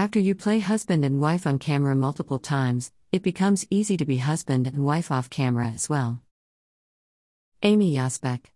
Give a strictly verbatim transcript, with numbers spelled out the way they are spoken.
After you play husband and wife on camera multiple times, it becomes easy to be husband and wife off camera as well. Amy Yasbeck.